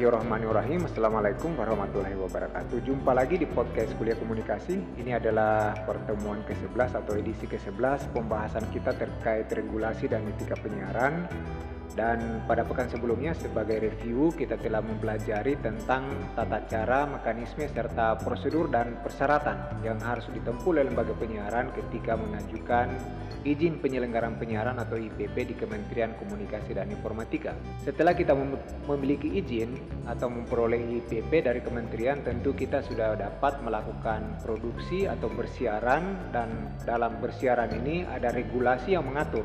Bismillahirrahmanirrahim. Assalamualaikum warahmatullahi wabarakatuh. Jumpa lagi di podcast Kuliah Komunikasi. Ini adalah pertemuan ke-11 atau edisi ke-11 pembahasan kita terkait regulasi dan etika penyiaran. Dan pada pekan sebelumnya sebagai review kita telah mempelajari tentang tata cara, mekanisme, serta prosedur dan persyaratan yang harus ditempuh oleh lembaga penyiaran ketika mengajukan izin penyelenggaraan penyiaran atau IPP di Kementerian Komunikasi dan Informatika. Setelah kita memiliki izin atau memperoleh IPP dari kementerian, tentu kita sudah dapat melakukan produksi atau bersiaran, dan dalam bersiaran ini ada regulasi yang mengatur.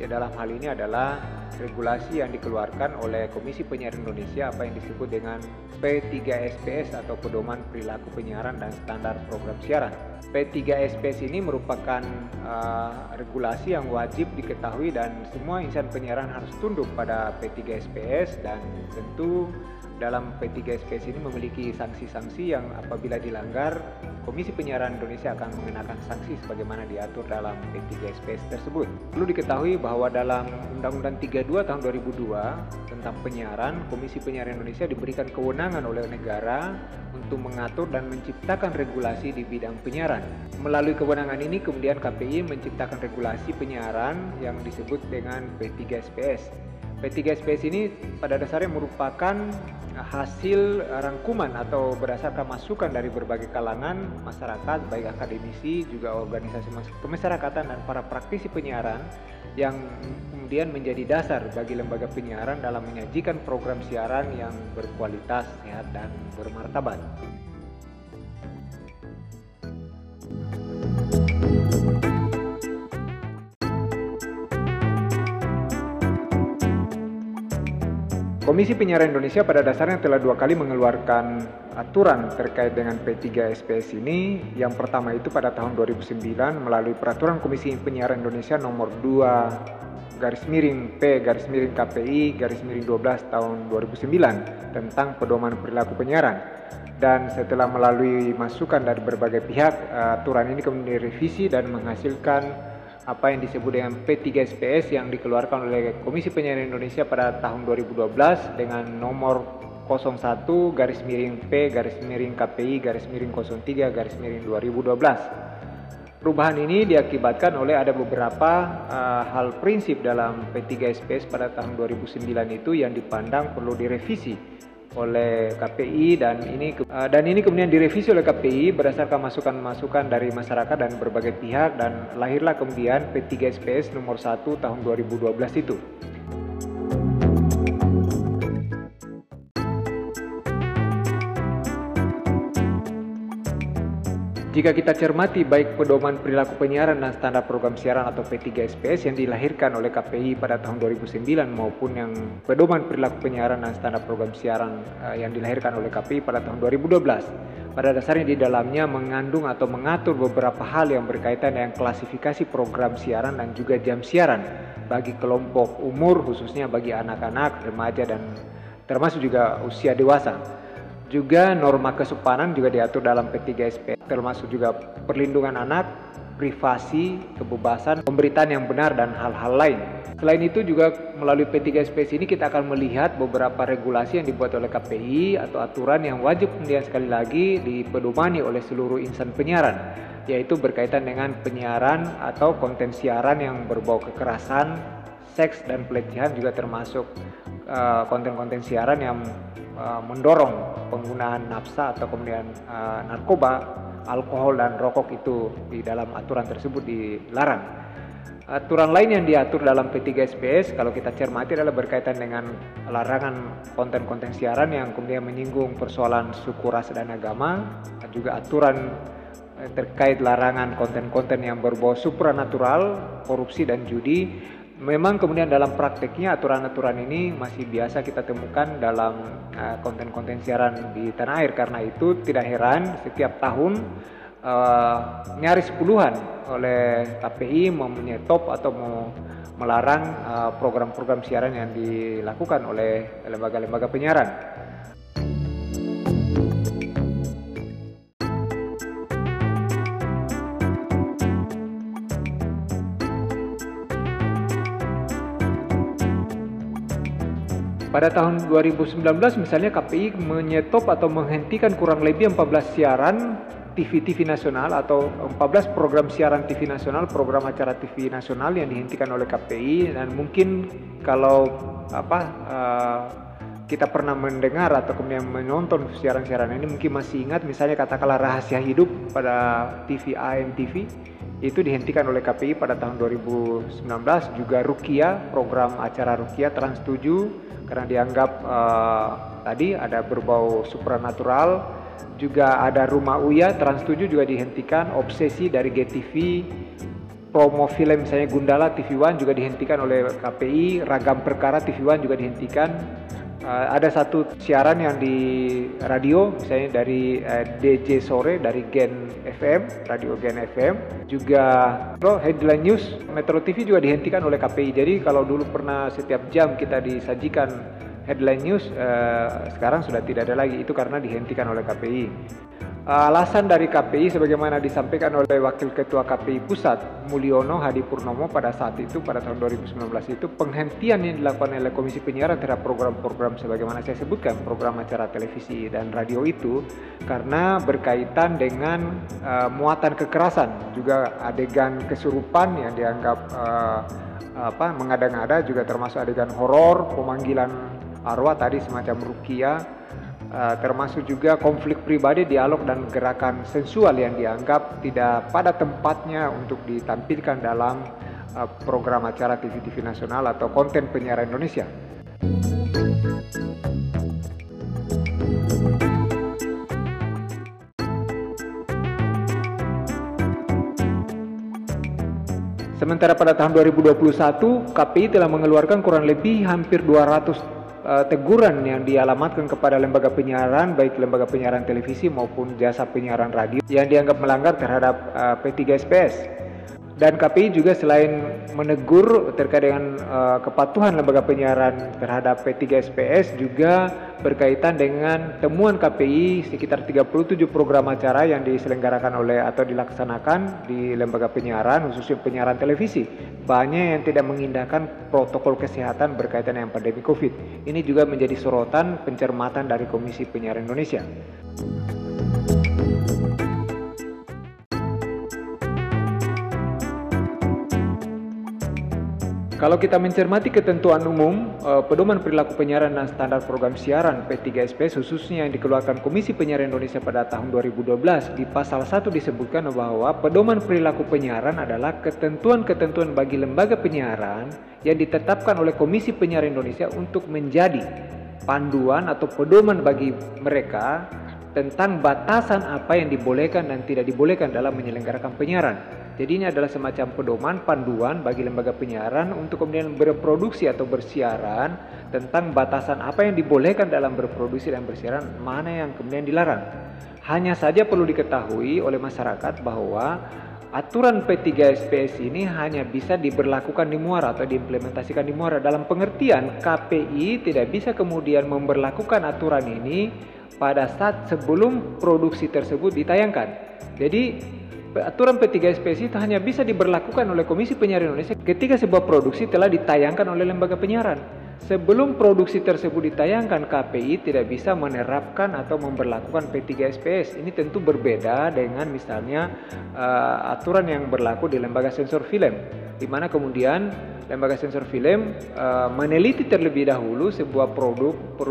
Ya, dalam hal ini adalah regulasi yang dikeluarkan oleh Komisi Penyiaran Indonesia, apa yang disebut dengan P3SPS atau Pedoman Perilaku Penyiaran dan Standar Program Siaran. P3SPS ini merupakan regulasi yang wajib diketahui dan semua insan penyiaran harus tunduk pada P3SPS, dan tentu dalam P3SPS ini memiliki sanksi-sanksi yang apabila dilanggar, Komisi Penyiaran Indonesia akan mengenakan sanksi sebagaimana diatur dalam P3SPS tersebut. Perlu diketahui bahwa dalam Undang-Undang 32 Tahun 2002 tentang penyiaran, Komisi Penyiaran Indonesia diberikan kewenangan oleh negara untuk mengatur dan menciptakan regulasi di bidang penyiaran. Melalui kewenangan ini kemudian KPI menciptakan regulasi penyiaran yang disebut dengan P3SPS. P3SPS ini pada dasarnya merupakan hasil rangkuman atau berdasarkan masukan dari berbagai kalangan masyarakat, baik akademisi juga organisasi kemasyarakatan dan para praktisi penyiaran, yang kemudian menjadi dasar bagi lembaga penyiaran dalam menyajikan program siaran yang berkualitas, sehat, dan bermartabat. Komisi Penyiaran Indonesia pada dasarnya telah dua kali mengeluarkan aturan terkait dengan P3SPS ini. Yang pertama itu pada tahun 2009 melalui Peraturan Komisi Penyiaran Indonesia nomor 2/P/KPI/12 tahun 2009 tentang pedoman perilaku penyiaran. Dan setelah melalui masukan dari berbagai pihak, aturan ini kemudian direvisi dan menghasilkan apa yang disebut dengan P3SPS yang dikeluarkan oleh Komisi Penyiaran Indonesia pada tahun 2012 dengan nomor 01/P/KPI/03/2012. Perubahan ini diakibatkan oleh ada beberapa hal prinsip dalam P3SPS pada tahun 2009 itu yang dipandang perlu direvisi oleh KPI, dan ini kemudian direvisi oleh KPI berdasarkan masukan-masukan dari masyarakat dan berbagai pihak, dan lahirlah kemudian P3SPS nomor 1 tahun 2012 itu. Jika kita cermati baik pedoman perilaku penyiaran dan standar program siaran atau P3SPS yang dilahirkan oleh KPI pada tahun 2009 maupun yang pedoman perilaku penyiaran dan standar program siaran yang dilahirkan oleh KPI pada tahun 2012. Pada dasarnya di dalamnya mengandung atau mengatur beberapa hal yang berkaitan dengan klasifikasi program siaran dan juga jam siaran bagi kelompok umur, khususnya bagi anak-anak, remaja, dan termasuk juga usia dewasa. Juga norma kesopanan juga diatur dalam P3SPS, termasuk juga perlindungan anak, privasi, kebebasan, pemberitaan yang benar, dan hal-hal lain. Selain itu juga melalui P3SPS ini kita akan melihat beberapa regulasi yang dibuat oleh KPI atau aturan yang wajib kemudian sekali lagi dipedomani oleh seluruh insan penyiaran, yaitu berkaitan dengan penyiaran atau konten siaran yang berbau kekerasan, seks, dan pelecehan, juga termasuk konten-konten siaran yang mendorong penggunaan nafsa atau kemudian narkoba, alkohol, dan rokok itu di dalam aturan tersebut dilarang. Aturan lain yang diatur dalam P3SPS kalau kita cermati adalah berkaitan dengan larangan konten-konten siaran yang kemudian menyinggung persoalan suku, ras, dan agama, dan juga aturan terkait larangan konten-konten yang berbau supranatural, korupsi, dan judi. Memang kemudian dalam prakteknya aturan-aturan ini masih biasa kita temukan dalam konten-konten siaran di tanah air. Karena itu tidak heran setiap tahun nyaris puluhan oleh KPI menyetop atau melarang program-program siaran yang dilakukan oleh lembaga-lembaga penyiaran. Pada tahun 2019 misalnya KPI menyetop atau menghentikan kurang lebih 14 siaran TV nasional atau 14 program siaran TV nasional, program acara TV nasional yang dihentikan oleh KPI. Dan mungkin kalau kita pernah mendengar atau kemudian menonton siaran-siaran ini mungkin masih ingat, misalnya katakanlah Rahasia Hidup pada TV AMTV itu dihentikan oleh KPI pada tahun 2019, juga Rukia, program acara Rukia Trans 7 karena dianggap tadi ada berbau supranatural, juga ada Rumah Uya Trans 7 juga dihentikan, Obsesi dari GTV, promo film misalnya Gundala TV One juga dihentikan oleh KPI, Ragam Perkara TV One juga dihentikan. Ada satu siaran yang di radio, misalnya dari DJ Sore dari Gen FM, Radio Gen FM. Juga Headline News, Metro TV juga dihentikan oleh KPI. Jadi kalau dulu pernah setiap jam kita disajikan Headline News, sekarang sudah tidak ada lagi. Itu karena dihentikan oleh KPI. Alasan dari KPI sebagaimana disampaikan oleh Wakil Ketua KPI Pusat Mulyono Hadi Purnomo pada saat itu, pada tahun 2019 itu, penghentian yang dilakukan oleh Komisi Penyiaran terhadap program-program sebagaimana saya sebutkan, program acara televisi dan radio itu karena berkaitan dengan muatan kekerasan, juga adegan kesurupan yang dianggap mengada-ngada, juga termasuk adegan horor, pemanggilan arwah tadi semacam ruqyah, termasuk juga konflik pribadi, dialog dan gerakan sensual yang dianggap tidak pada tempatnya untuk ditampilkan dalam program acara TV nasional atau konten penyiaran Indonesia. Sementara pada tahun 2021 KPI telah mengeluarkan kurang lebih hampir 200 teguran yang dialamatkan kepada lembaga penyiaran, baik lembaga penyiaran televisi maupun jasa penyiaran radio yang dianggap melanggar terhadap P3SPS. Dan KPI juga selain menegur terkait dengan kepatuhan lembaga penyiaran terhadap P3SPS, juga berkaitan dengan temuan KPI sekitar 37 program acara yang diselenggarakan oleh atau dilaksanakan di lembaga penyiaran, khususnya penyiaran televisi. Banyak yang tidak mengindahkan protokol kesehatan berkaitan dengan pandemi COVID. Ini juga menjadi sorotan pencermatan dari Komisi Penyiaran Indonesia. Kalau kita mencermati ketentuan umum, Pedoman Perilaku Penyiaran dan Standar Program Siaran P3SPS khususnya yang dikeluarkan Komisi Penyiaran Indonesia pada tahun 2012, di pasal 1 disebutkan bahwa Pedoman Perilaku Penyiaran adalah ketentuan-ketentuan bagi lembaga penyiaran yang ditetapkan oleh Komisi Penyiaran Indonesia untuk menjadi panduan atau pedoman bagi mereka tentang batasan apa yang dibolehkan dan tidak dibolehkan dalam menyelenggarakan penyiaran. Jadi ini adalah semacam pedoman, panduan bagi lembaga penyiaran untuk kemudian berproduksi atau bersiaran, tentang batasan apa yang dibolehkan dalam berproduksi dan bersiaran, mana yang kemudian dilarang. Hanya saja perlu diketahui oleh masyarakat bahwa aturan P3SPS ini hanya bisa diberlakukan di muara atau diimplementasikan di muara. Dalam pengertian KPI tidak bisa kemudian memberlakukan aturan ini pada saat sebelum produksi tersebut ditayangkan. Jadi aturan P3SPS itu hanya bisa diberlakukan oleh Komisi Penyiaran Indonesia ketika sebuah produksi telah ditayangkan oleh lembaga penyiaran. Sebelum produksi tersebut ditayangkan, KPI tidak bisa menerapkan atau memberlakukan P3SPS. Ini tentu berbeda dengan misalnya aturan yang berlaku di lembaga sensor film, di mana kemudian lembaga sensor film meneliti terlebih dahulu sebuah produk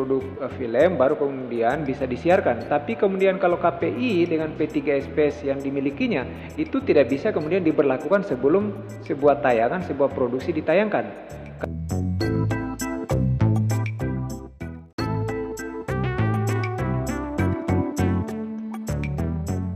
film, baru kemudian bisa disiarkan. Tapi kemudian kalau KPI dengan P3SPS yang dimilikinya itu tidak bisa kemudian diberlakukan sebelum sebuah tayangan, sebuah produksi ditayangkan.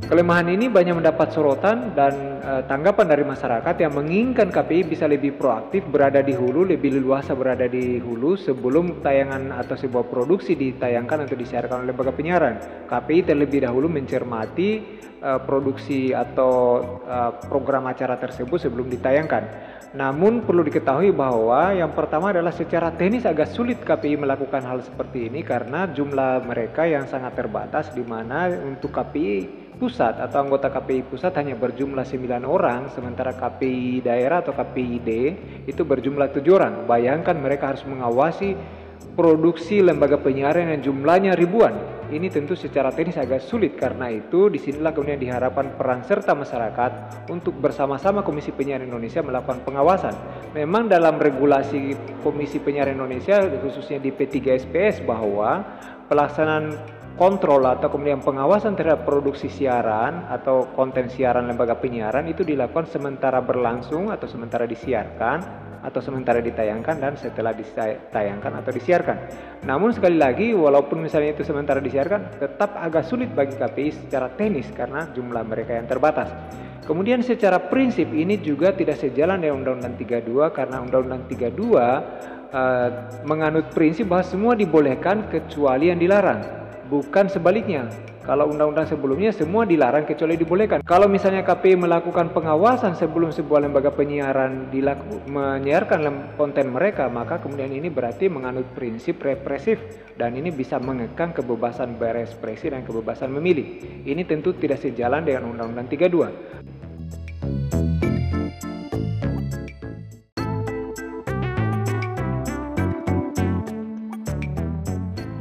Kelemahan ini banyak mendapat sorotan dan tanggapan dari masyarakat yang menginginkan KPI bisa lebih proaktif, berada di hulu, lebih leluasa berada di hulu sebelum tayangan atau sebuah produksi ditayangkan atau disiarkan oleh lembaga penyiaran. KPI terlebih dahulu mencermati produksi atau program acara tersebut sebelum ditayangkan. Namun perlu diketahui bahwa yang pertama adalah secara teknis agak sulit KPI melakukan hal seperti ini karena jumlah mereka yang sangat terbatas, di mana untuk KPI pusat atau anggota KPI pusat hanya berjumlah 9 orang, sementara KPI daerah atau KPID itu berjumlah 7 orang. Bayangkan mereka harus mengawasi produksi lembaga penyiaran yang jumlahnya ribuan. Ini tentu secara teknis agak sulit, karena itu disinilah kemudian diharapkan peran serta masyarakat untuk bersama-sama Komisi Penyiaran Indonesia melakukan pengawasan. Memang dalam regulasi Komisi Penyiaran Indonesia khususnya di P3SPS bahwa pelaksanaan kontrol atau kemudian pengawasan terhadap produksi siaran atau konten siaran lembaga penyiaran itu dilakukan sementara berlangsung atau sementara disiarkan atau sementara ditayangkan dan setelah ditayangkan atau disiarkan. Namun sekali lagi, walaupun misalnya itu sementara disiarkan, tetap agak sulit bagi KPI secara teknis karena jumlah mereka yang terbatas. Kemudian secara prinsip ini juga tidak sejalan dengan Undang-Undang 32, karena Undang-Undang 32 menganut prinsip bahwa semua dibolehkan kecuali yang dilarang. Bukan sebaliknya. Kalau undang-undang sebelumnya semua dilarang kecuali dibolehkan. Kalau misalnya KPI melakukan pengawasan sebelum sebuah lembaga penyiaran menyiarkan konten mereka, maka kemudian ini berarti menganut prinsip represif, dan ini bisa mengekang kebebasan berekspresi dan kebebasan memilih. Ini tentu tidak sejalan dengan Undang-Undang 32.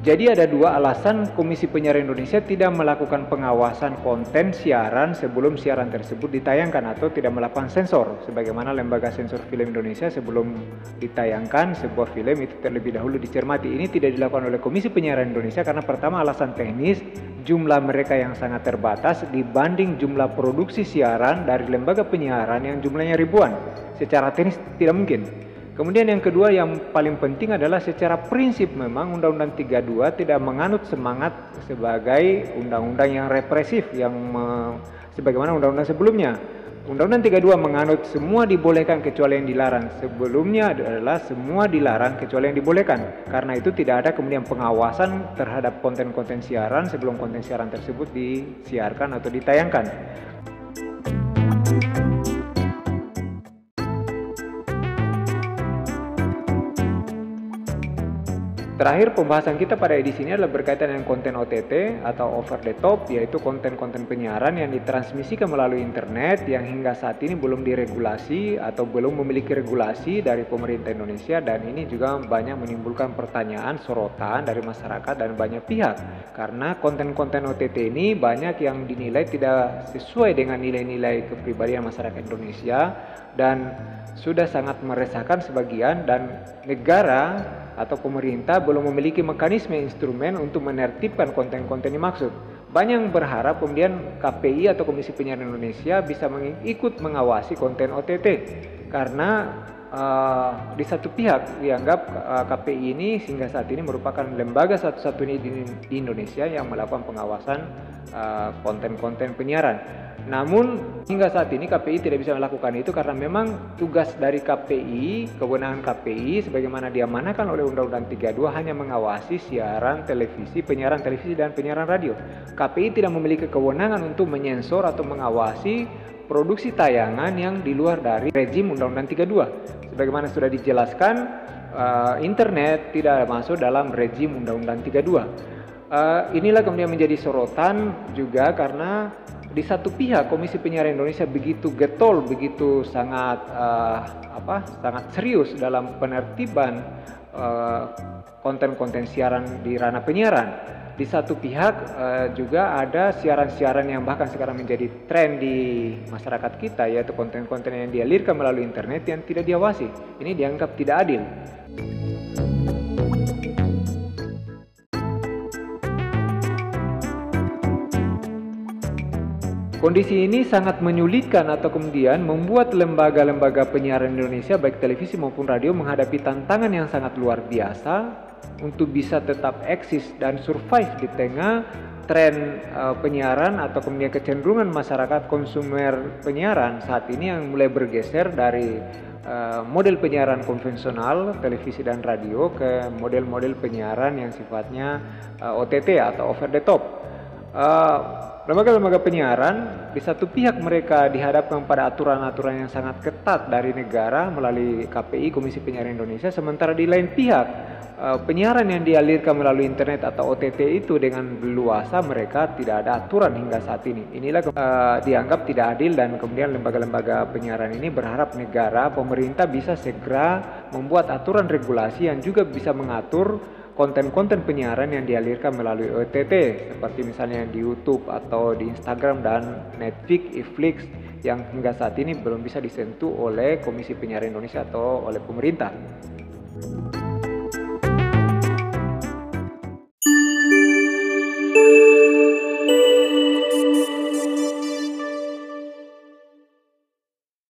Jadi ada dua alasan Komisi Penyiaran Indonesia tidak melakukan pengawasan konten siaran sebelum siaran tersebut ditayangkan, atau tidak melakukan sensor. Sebagaimana Lembaga Sensor Film Indonesia sebelum ditayangkan sebuah film itu terlebih dahulu dicermati. Ini tidak dilakukan oleh Komisi Penyiaran Indonesia karena pertama alasan teknis, jumlah mereka yang sangat terbatas dibanding jumlah produksi siaran dari lembaga penyiaran yang jumlahnya ribuan. Secara teknis tidak mungkin. Kemudian yang kedua yang paling penting adalah secara prinsip memang Undang-Undang 32 tidak menganut semangat sebagai undang-undang yang represif yang sebagaimana undang-undang sebelumnya. Undang-Undang 32 menganut semua dibolehkan kecuali yang dilarang. Sebelumnya adalah semua dilarang kecuali yang dibolehkan. Karena itu tidak ada kemudian pengawasan terhadap konten-konten siaran sebelum konten siaran tersebut disiarkan atau ditayangkan. Terakhir, pembahasan kita pada edisi ini adalah berkaitan dengan konten OTT atau over the top, yaitu konten-konten penyiaran yang ditransmisikan melalui internet yang hingga saat ini belum diregulasi atau belum memiliki regulasi dari pemerintah Indonesia, dan ini juga banyak menimbulkan pertanyaan sorotan dari masyarakat dan banyak pihak, karena konten-konten OTT ini banyak yang dinilai tidak sesuai dengan nilai-nilai kepribadian masyarakat Indonesia dan sudah sangat meresahkan sebagian, dan negara atau pemerintah belum memiliki mekanisme instrumen untuk menertibkan konten-konten dimaksud. Banyak yang berharap kemudian KPI atau Komisi Penyiaran Indonesia bisa ikut mengawasi konten OTT, karena di satu pihak dianggap KPI ini hingga saat ini merupakan lembaga satu-satunya di Indonesia yang melakukan pengawasan konten-konten penyiaran. Namun hingga saat ini KPI tidak bisa melakukan itu karena memang tugas dari KPI, kewenangan KPI sebagaimana diamanahkan oleh Undang-Undang 32 hanya mengawasi siaran televisi, penyiaran televisi dan penyiaran radio. KPI tidak memiliki kewenangan untuk menyensor atau mengawasi produksi tayangan yang di luar dari rezim Undang-Undang 32. Sebagaimana sudah dijelaskan, internet tidak masuk dalam rezim Undang-Undang 32. Inilah kemudian menjadi sorotan juga karena di satu pihak Komisi Penyiaran Indonesia begitu getol, begitu sangat sangat serius dalam penertiban konten-konten siaran di ranah penyiaran. Di satu pihak juga ada siaran-siaran yang bahkan sekarang menjadi tren di masyarakat kita, yaitu konten-konten yang dialirkan melalui internet yang tidak diawasi. Ini dianggap tidak adil. Kondisi ini sangat menyulitkan atau kemudian membuat lembaga-lembaga penyiaran Indonesia baik televisi maupun radio menghadapi tantangan yang sangat luar biasa untuk bisa tetap eksis dan survive di tengah tren penyiaran atau kemudian kecenderungan masyarakat konsumer penyiaran saat ini yang mulai bergeser dari model penyiaran konvensional televisi dan radio ke model-model penyiaran yang sifatnya OTT atau over the top. Lembaga-lembaga penyiaran di satu pihak mereka dihadapkan pada aturan-aturan yang sangat ketat dari negara melalui KPI, Komisi Penyiaran Indonesia, sementara di lain pihak penyiaran yang dialirkan melalui internet atau OTT itu dengan leluasa mereka tidak ada aturan hingga saat ini. Inilah dianggap tidak adil, dan kemudian lembaga-lembaga penyiaran ini berharap negara, pemerintah bisa segera membuat aturan regulasi yang juga bisa mengatur konten-konten penyiaran yang dialirkan melalui OTT, seperti misalnya di YouTube atau di Instagram dan Netflix yang hingga saat ini belum bisa disentuh oleh Komisi Penyiaran Indonesia atau oleh pemerintah.